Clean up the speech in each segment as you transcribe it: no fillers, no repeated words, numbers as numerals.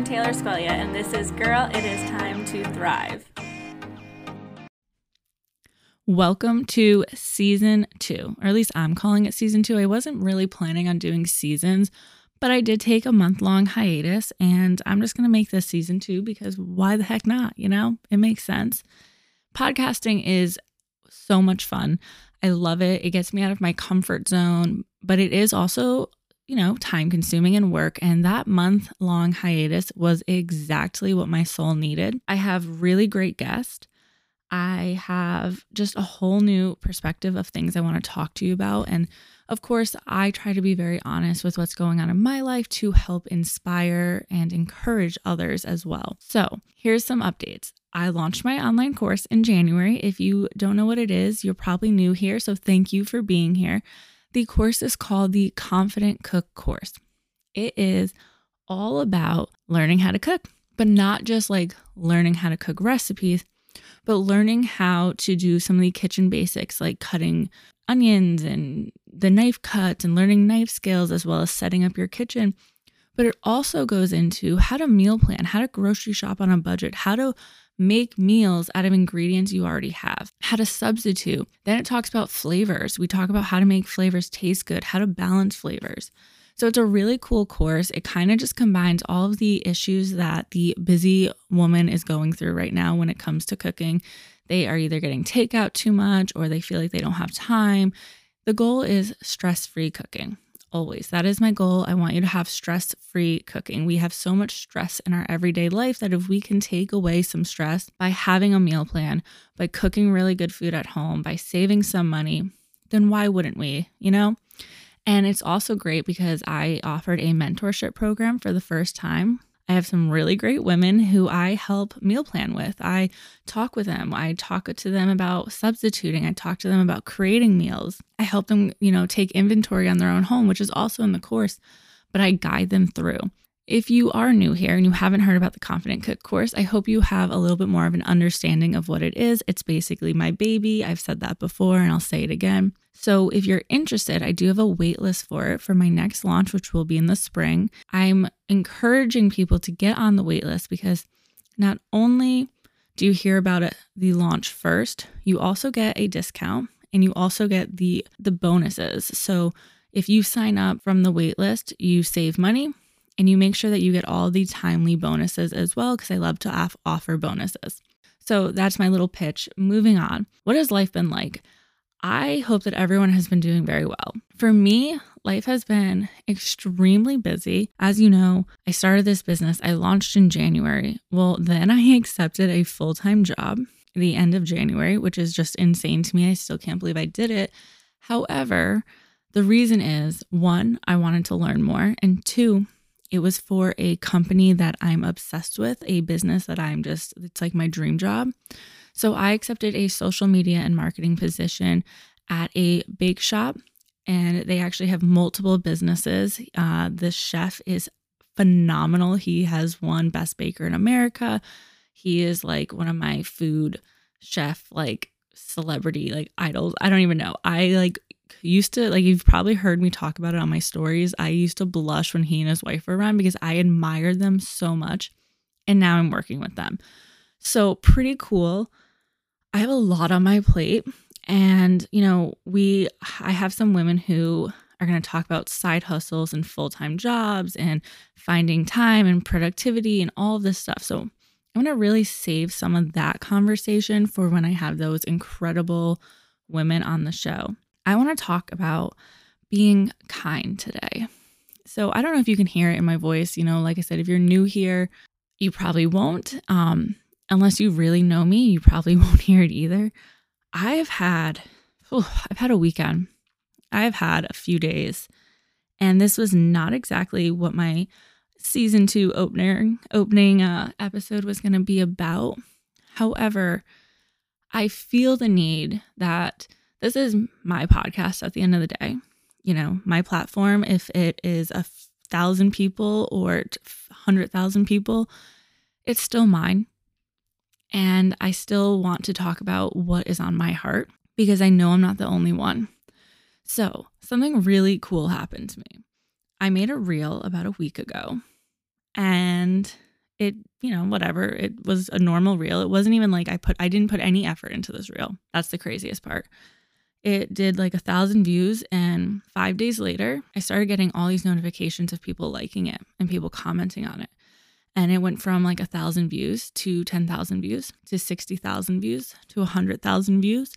I'm Taylor Scalia, and this is Girl, It Is Time to Thrive. Welcome to Season 2, or at least I'm calling it Season 2. I wasn't really planning on doing seasons, but I did take a month-long hiatus, and I'm just going to make this Season 2 because why the heck not, you know? It makes sense. Podcasting is so much fun. I love it. It gets me out of my comfort zone, but it is also, you know, time consuming and work. And that month long hiatus was exactly what my soul needed. I have really great guests. I have just a whole new perspective of things I want to talk to you about. And of course, I try to be very honest with what's going on in my life to help inspire and encourage others as well. So here's some updates. I launched my online course in January. If you don't know what it is, you're probably new here. So thank you for being here. The course is called the Confident Cook Course. It is all about learning how to cook, but not just like learning how to cook recipes, but learning how to do some of the kitchen basics like cutting onions and the knife cuts and learning knife skills as well as setting up your kitchen. But it also goes into how to meal plan, how to grocery shop on a budget, how to make meals out of ingredients you already have, how to substitute. Then it talks about flavors. We talk about how to make flavors taste good, how to balance flavors. So it's a really cool course. It kind of just combines all of the issues that the busy woman is going through right now when it comes to cooking. They are either getting takeout too much or they feel like they don't have time. The goal is stress-free cooking. Always. That is my goal. I want you to have stress-free cooking. We have so much stress in our everyday life that if we can take away some stress by having a meal plan, by cooking really good food at home, by saving some money, then why wouldn't we, you know? And it's also great because I offered a mentorship program for the first time. I have some really great women who I help meal plan with. I talk with them. I talk to them about substituting. I talk to them about creating meals. I help them, you know, take inventory on their own home, which is also in the course, but I guide them through. If you are new here and you haven't heard about the Confident Cook course, I hope you have a little bit more of an understanding of what it is. It's basically my baby. I've said that before and I'll say it again. So if you're interested, I do have a wait list for it for my next launch, which will be in the spring. I'm encouraging people to get on the wait list because not only do you hear about it, the launch first, you also get a discount and you also get the bonuses. So if you sign up from the wait list, you save money. And you make sure that you get all the timely bonuses as well, because I love to offer bonuses. So that's my little pitch. Moving on. What has life been like? I hope that everyone has been doing very well. For me, life has been extremely busy. As you know, I started this business. I launched in January. Well, then I accepted a full-time job at the end of January, which is just insane to me. I still can't believe I did it. However, the reason is, one, I wanted to learn more, and two, it was for a company that I'm obsessed with, a business that it's like my dream job. So I accepted a social media and marketing position at a bake shop, and they actually have multiple businesses. This chef is phenomenal. He has won Best Baker in America. He is like one of my food chef, like celebrity, like idols. I don't even know. You've probably heard me talk about it on my stories. I used to blush when he and his wife were around because I admired them so much, and now I'm working with them. So pretty cool. I have a lot on my plate, and you know, I have some women who are going to talk about side hustles and full-time jobs and finding time and productivity and all of this stuff. So I'm going to really save some of that conversation for when I have those incredible women on the show. I want to talk about being kind today. So I don't know if you can hear it in my voice. You know, like I said, if you're new here, you probably won't. Unless you really know me, you probably won't hear it either. I've had a weekend. I've had a few days, and this was not exactly what my season 2 opening episode was going to be about. However, I feel the need that this is my podcast at the end of the day, you know, my platform. If it is 1,000 people or 100,000 people, it's still mine. And I still want to talk about what is on my heart because I know I'm not the only one. So something really cool happened to me. I made a reel about a week ago, and it, you know, whatever. It was a normal reel. It wasn't even like I didn't put any effort into this reel. That's the craziest part. It did like 1,000 views, and 5 days later, I started getting all these notifications of people liking it and people commenting on it. And it went from like 1,000 views to 10,000 views to 60,000 views to 100,000 views.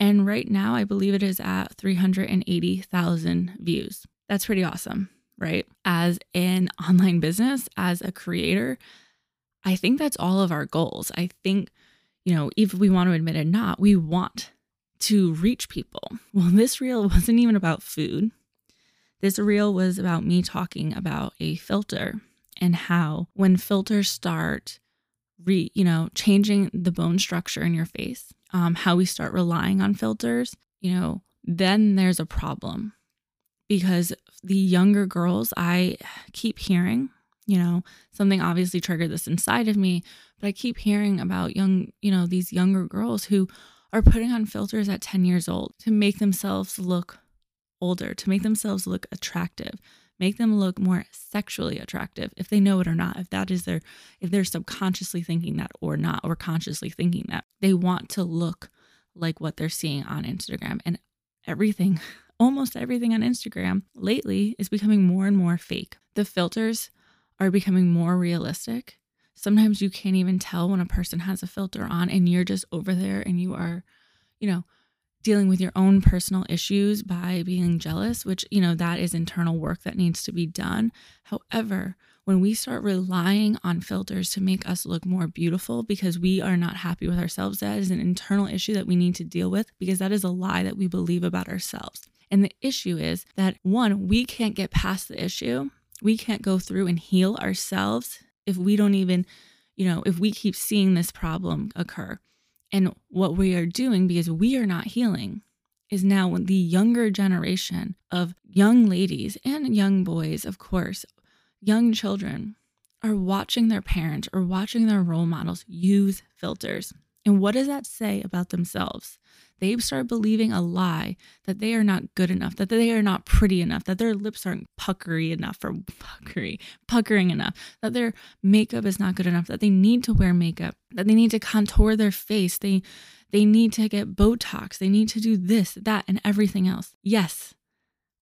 And right now, I believe it is at 380,000 views. That's pretty awesome, right? As an online business, as a creator, I think that's all of our goals. I think, you know, if we want to admit it or not, we want to reach people. Well, this reel wasn't even about food. This reel was about me talking about a filter and how when filters start, changing the bone structure in your face, how we start relying on filters, you know, then there's a problem. Because the younger girls, I keep hearing, you know, something obviously triggered this inside of me, but I keep hearing about these younger girls who are putting on filters at 10 years old to make themselves look older, to make themselves look attractive, make them look more sexually attractive, if they know it or not, if they're subconsciously thinking that or not, or consciously thinking that. They want to look like what they're seeing on Instagram, and everything, almost everything on Instagram lately is becoming more and more fake. The filters are becoming more realistic. Sometimes you can't even tell when a person has a filter on, and you're just over there and you are, dealing with your own personal issues by being jealous, which, that is internal work that needs to be done. However, when we start relying on filters to make us look more beautiful because we are not happy with ourselves, that is an internal issue that we need to deal with, because that is a lie that we believe about ourselves. And the issue is that, one, we can't get past the issue. We can't go through and heal ourselves if we don't even, if we keep seeing this problem occur. And what we are doing, because we are not healing, is now when the younger generation of young ladies and young boys, of course, young children, are watching their parents or watching their role models use filters. And what does that say about themselves? They start believing a lie that they are not good enough, that they are not pretty enough, that their lips aren't puckering enough, that their makeup is not good enough, that they need to wear makeup, that they need to contour their face, they need to get Botox, they need to do this, that, and everything else. Yes,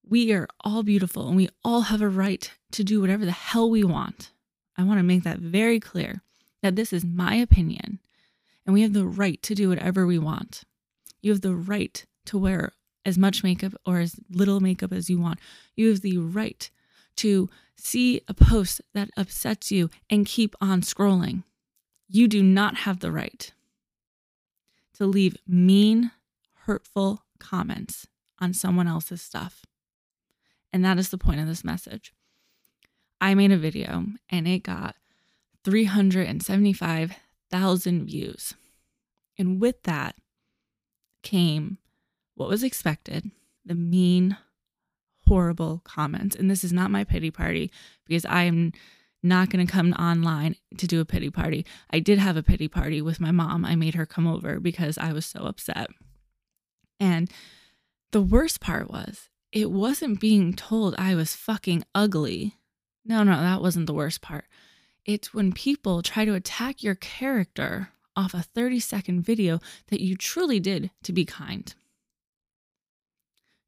we are all beautiful and we all have a right to do whatever the hell we want. I want to make that very clear, that this is my opinion, and we have the right to do whatever we want. You have the right to wear as much makeup or as little makeup as you want. You have the right to see a post that upsets you and keep on scrolling. You do not have the right to leave mean, hurtful comments on someone else's stuff. And that is the point of this message. I made a video and it got 375,000 views. And with that came what was expected, the mean, horrible comments. And this is not my pity party, because I am not going to come online to do a pity party. I did have a pity party with my mom. I made her come over because I was so upset. And the worst part was, it wasn't being told I was fucking ugly. No, that wasn't the worst part. It's when people try to attack your character off a 30-second video that you truly did to be kind,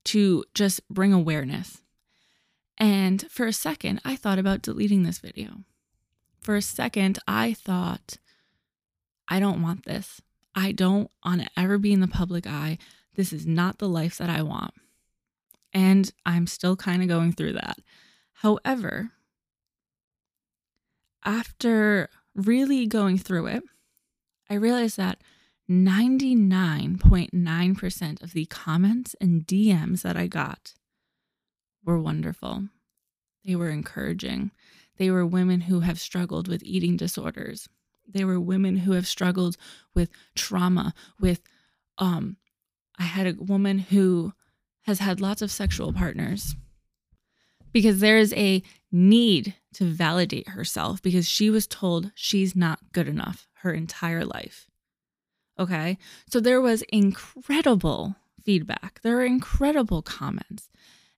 to just bring awareness. And for a second, I thought about deleting this video. For a second, I thought, I don't want this. I don't want to ever be in the public eye. This is not the life that I want. And I'm still kind of going through that. However, after really going through it, I realized that 99.9% of the comments and DMs that I got were wonderful. They were encouraging. They were women who have struggled with eating disorders. They were women who have struggled with trauma, I had a woman who has had lots of sexual partners, because there is a need to validate herself, because she was told she's not good enough her entire life. Okay, so there was incredible feedback. There were incredible comments.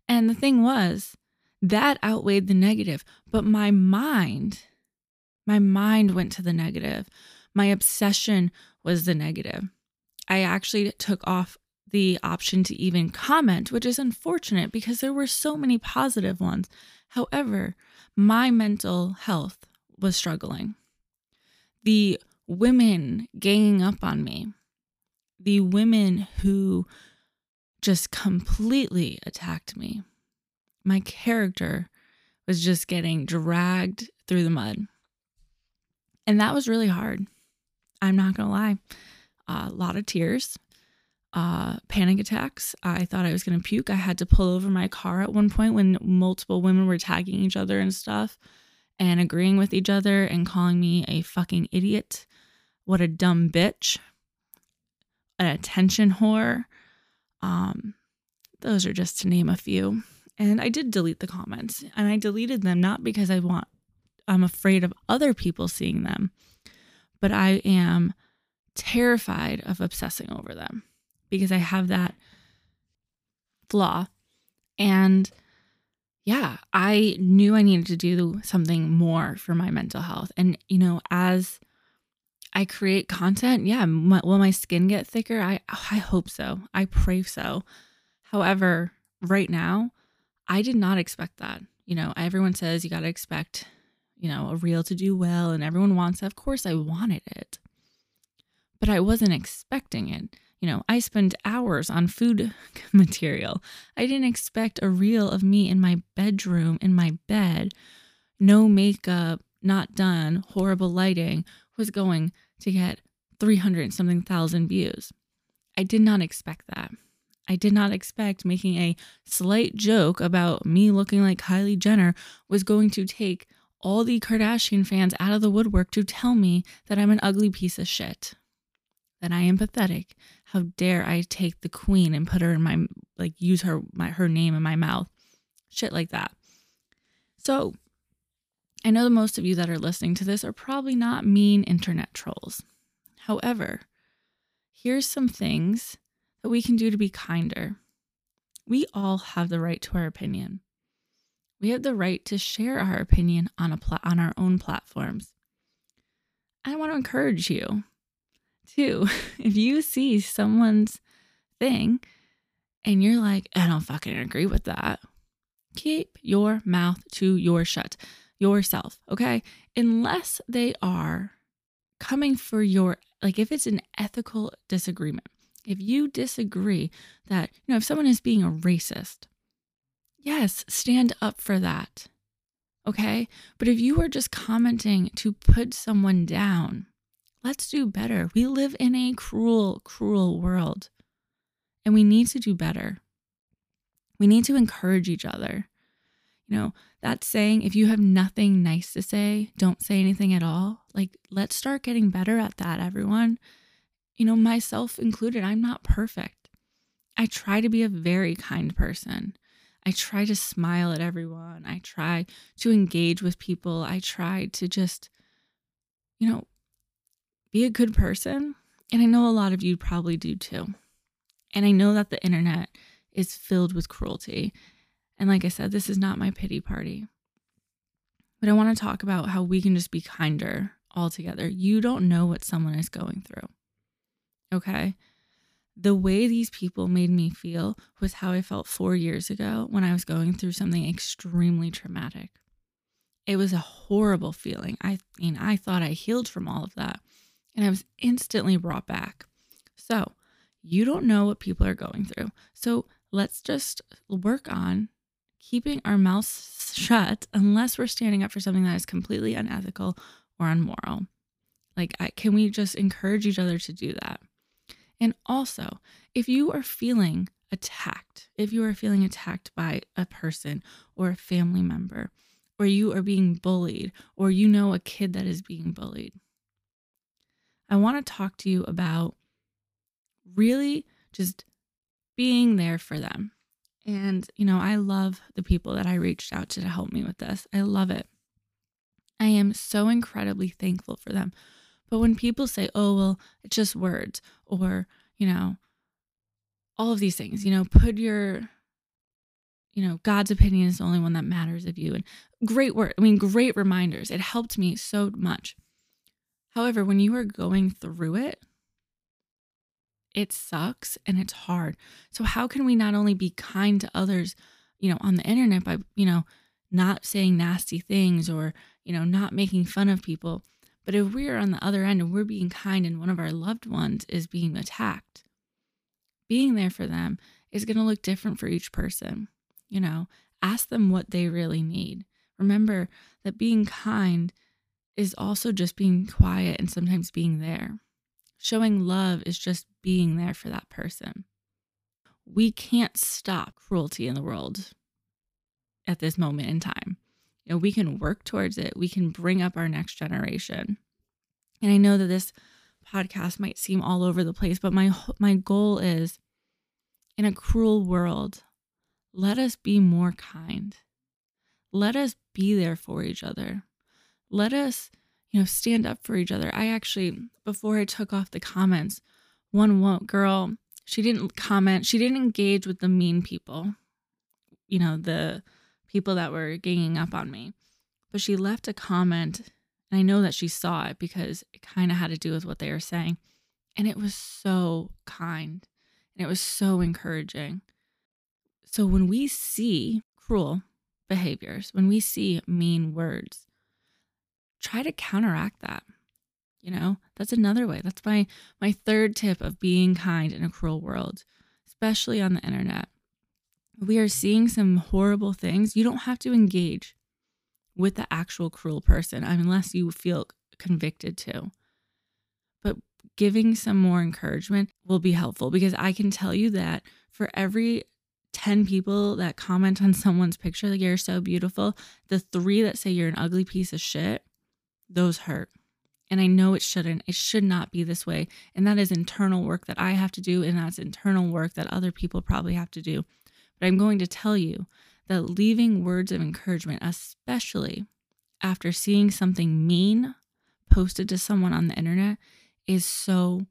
And the thing was, that outweighed the negative. But my mind My mind went to the negative. My obsession was the negative. I actually took off the option to even comment, which is unfortunate because there were so many positive ones. However, my mental health was struggling. The women ganging up on me, the women who just completely attacked me, my character was just getting dragged through the mud. And that was really hard. I'm not going to lie. A lot of tears, panic attacks. I thought I was going to puke. I had to pull over my car at one point when multiple women were tagging each other and stuff and agreeing with each other and calling me a fucking idiot. What a dumb bitch. An attention whore. Those are just to name a few. And I did delete the comments, and I deleted them not because I'm afraid of other people seeing them, but I am terrified of obsessing over them because I have that flaw. And yeah, I knew I needed to do something more for my mental health. And, you know, as I create content, yeah, will my skin get thicker? I hope so. I pray so. However, right now, I did not expect that. You know, everyone says you got to expect, you know, a reel to do well, and everyone wants that. Of course, I wanted it, but I wasn't expecting it. You know, I spend hours on food material. I didn't expect a reel of me in my bedroom, in my bed, no makeup, not done, horrible lighting, was going to get 300-something thousand views. I did not expect that. I did not expect making a slight joke about me looking like Kylie Jenner was going to take all the Kardashian fans out of the woodwork to tell me that I'm an ugly piece of shit, that I am pathetic. How dare I take the queen and put her in my, like, use her name in my mouth, shit like that. So I know that most of you that are listening to this are probably not mean internet trolls. However, here's some things that we can do to be kinder. We all have the right to our opinion. We have the right to share our opinion on our own platforms. I want to encourage you to, if you see someone's thing and you're like, I don't fucking agree with that, keep your mouth to yourself, okay? Unless they are coming for your, like, if it's an ethical disagreement, if you disagree that, you know, if someone is being a racist, yes, stand up for that, okay? But if you are just commenting to put someone down, let's do better. We live in a cruel, cruel world, and we need to do better. We need to encourage each other. You know, that saying, if you have nothing nice to say, don't say anything at all. Like, let's start getting better at that, everyone. You know, myself included, I'm not perfect. I try to be a very kind person. I try to smile at everyone. I try to engage with people. I try to just, you know, be a good person. And I know a lot of you probably do too. And I know that the internet is filled with cruelty. And like I said, this is not my pity party. But I want to talk about how we can just be kinder altogether. You don't know what someone is going through. Okay? The way these people made me feel was how I felt 4 years ago when I was going through something extremely traumatic. It was a horrible feeling. I mean, I thought I healed from all of that, and I was instantly brought back. So you don't know what people are going through. So let's just work on keeping our mouths shut unless we're standing up for something that is completely unethical or unmoral. Like, can we just encourage each other to do that? And also, if you are feeling attacked, by a person or a family member, or you are being bullied, or you know a kid that is being bullied, I want to talk to you about really just being there for them. And, you know, I love the people that I reached out to help me with this. I love it. I am so incredibly thankful for them. But when people say, oh, well, it's just words, or, you know, all of these things, you know, put your, you know, God's opinion is the only one that matters of you. And great work. I mean, great reminders. It helped me so much. However, when you are going through it, it sucks and it's hard. So how can we not only be kind to others, you know, on the internet by, you know, not saying nasty things or, you know, not making fun of people. But if we're on the other end and we're being kind and one of our loved ones is being attacked, being there for them is going to look different for each person. You know, ask them what they really need. Remember that being kind is also just being quiet and sometimes being there. Showing love is just being there for that person. We can't stop cruelty in the world at this moment in time. You know, we can work towards it. We can bring up our next generation. And I know that this podcast might seem all over the place, but my goal is, in a cruel world, let us be more kind. Let us be there for each other. Let us, you know, stand up for each other. I actually, before I took off the comments, one girl, she didn't comment. She didn't engage with the mean people, you know, the people that were ganging up on me. But she left a comment, and I know that she saw it because it kind of had to do with what they were saying. And it was so kind, and it was so encouraging. So when we see cruel behaviors, when we see mean words, try to counteract that. You know, that's another way. That's my third tip of being kind in a cruel world, especially on the internet. We are seeing some horrible things. You don't have to engage with the actual cruel person unless you feel convicted to. But giving some more encouragement will be helpful, because I can tell you that for every 10 people that comment on someone's picture, like, you're so beautiful, the 3 that say you're an ugly piece of shit, those hurt. And I know it shouldn't. It should not be this way. And that is internal work that I have to do, and that's internal work that other people probably have to do. But I'm going to tell you that leaving words of encouragement, especially after seeing something mean posted to someone on the internet, is so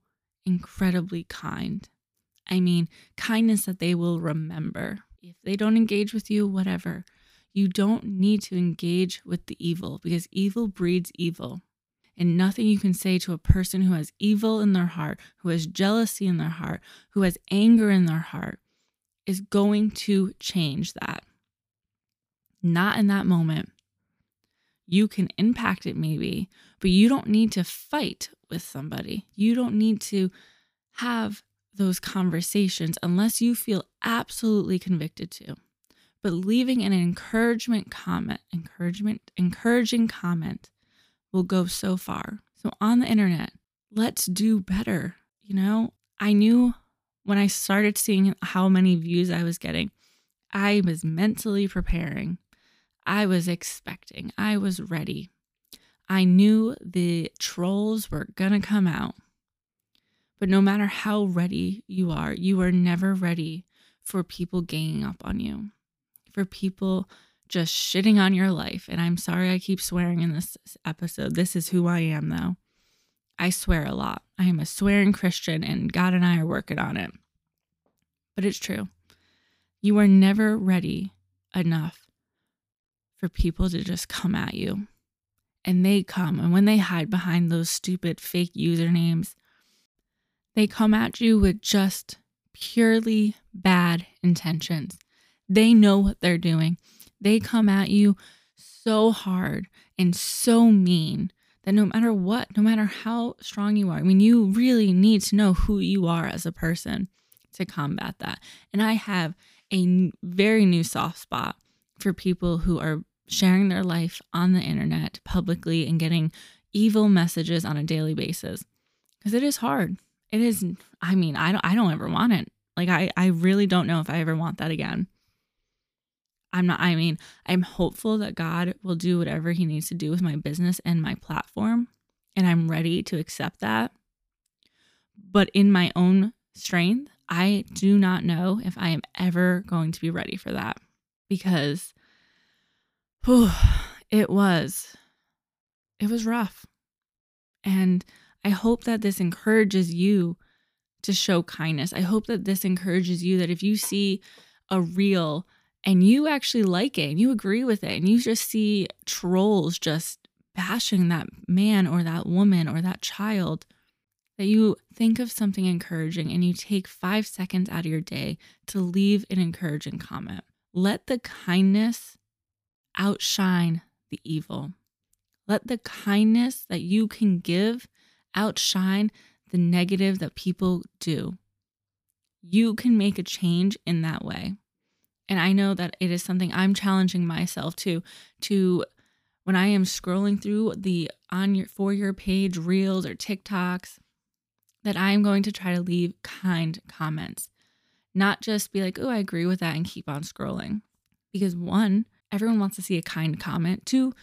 incredibly kind. I mean, kindness that they will remember. If they don't engage with you, whatever. You don't need to engage with the evil, because evil breeds evil. And nothing you can say to a person who has evil in their heart, who has jealousy in their heart, who has anger in their heart, is going to change that. Not in that moment. You can impact it maybe, but you don't need to fight with somebody. You don't need to have those conversations unless you feel absolutely convicted to. But leaving an encouraging comment will go so far. So on the internet, let's do better. You know, I knew when I started seeing how many views I was getting, I was mentally preparing. I was expecting. I was ready. I knew the trolls were gonna come out. But no matter how ready you are never ready for people ganging up on you, for people just shitting on your life. And I'm sorry I keep swearing in this episode. This is who I am, though. I swear a lot. I am a swearing Christian, and God and I are working on it. But it's true. You are never ready enough for people to just come at you. And they come. And when they hide behind those stupid fake usernames, they come at you with just purely bad intentions. They know what they're doing. They come at you so hard and so mean that no matter what, no matter how strong you are, I mean, you really need to know who you are as a person to combat that. And I have a very new soft spot for people who are sharing their life on the internet publicly and getting evil messages on a daily basis, because it is hard. It is. I mean, I don't ever want it. Like, I really don't know if I ever want that again. I'm hopeful that God will do whatever he needs to do with my business and my platform. And I'm ready to accept that. But in my own strength, I do not know if I am ever going to be ready for that, because it was rough. And I hope that this encourages you to show kindness. I hope that this encourages you that if you see a reel and you actually like it and you agree with it, and you just see trolls just bashing that man or that woman or that child, that you think of something encouraging and you take 5 seconds out of your day to leave an encouraging comment. Let the kindness outshine the evil. Let the kindness that you can give outshine the negative that people do. You can make a change in that way. And I know that it is something I'm challenging myself to when I am scrolling through the For Your page reels or TikToks, that I am going to try to leave kind comments, not just be like, oh, I agree with that and keep on scrolling. Because one, everyone wants to see a kind comment. Two,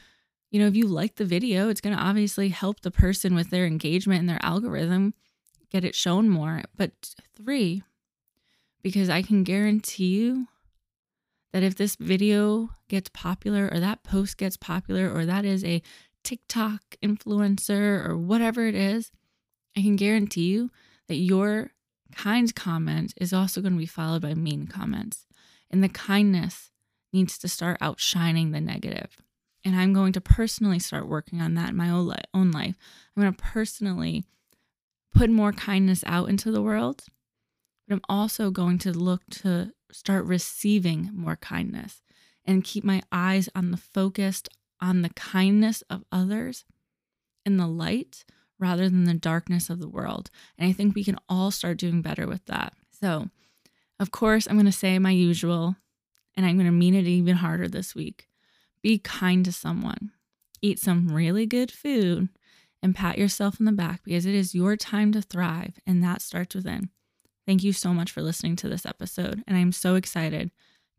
if you like the video, it's going to obviously help the person with their engagement and their algorithm, get it shown more. But three, because I can guarantee you that if this video gets popular or that post gets popular or that is a TikTok influencer or whatever it is, I can guarantee you that your kind comment is also going to be followed by mean comments. And the kindness needs to start outshining the negative. And I'm going to personally start working on that in my own life. I'm going to personally put more kindness out into the world, but I'm also going to look to start receiving more kindness and keep my eyes focused on the kindness of others and the light rather than the darkness of the world. And I think we can all start doing better with that. So, of course, I'm going to say my usual, and I'm going to mean it even harder this week. Be kind to someone, eat some really good food, and pat yourself on the back because it is your time to thrive, and that starts within. Thank you so much for listening to this episode, and I'm so excited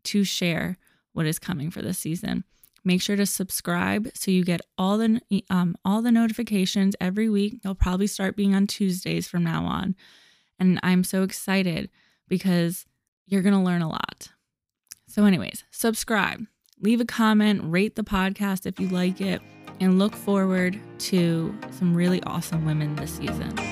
to share what is coming for this season. Make sure to subscribe so you get all the notifications every week. They'll probably start being on Tuesdays from now on, and I'm so excited because you're going to learn a lot. So anyways, subscribe. Leave a comment, rate the podcast if you like it, and look forward to some really awesome women this season.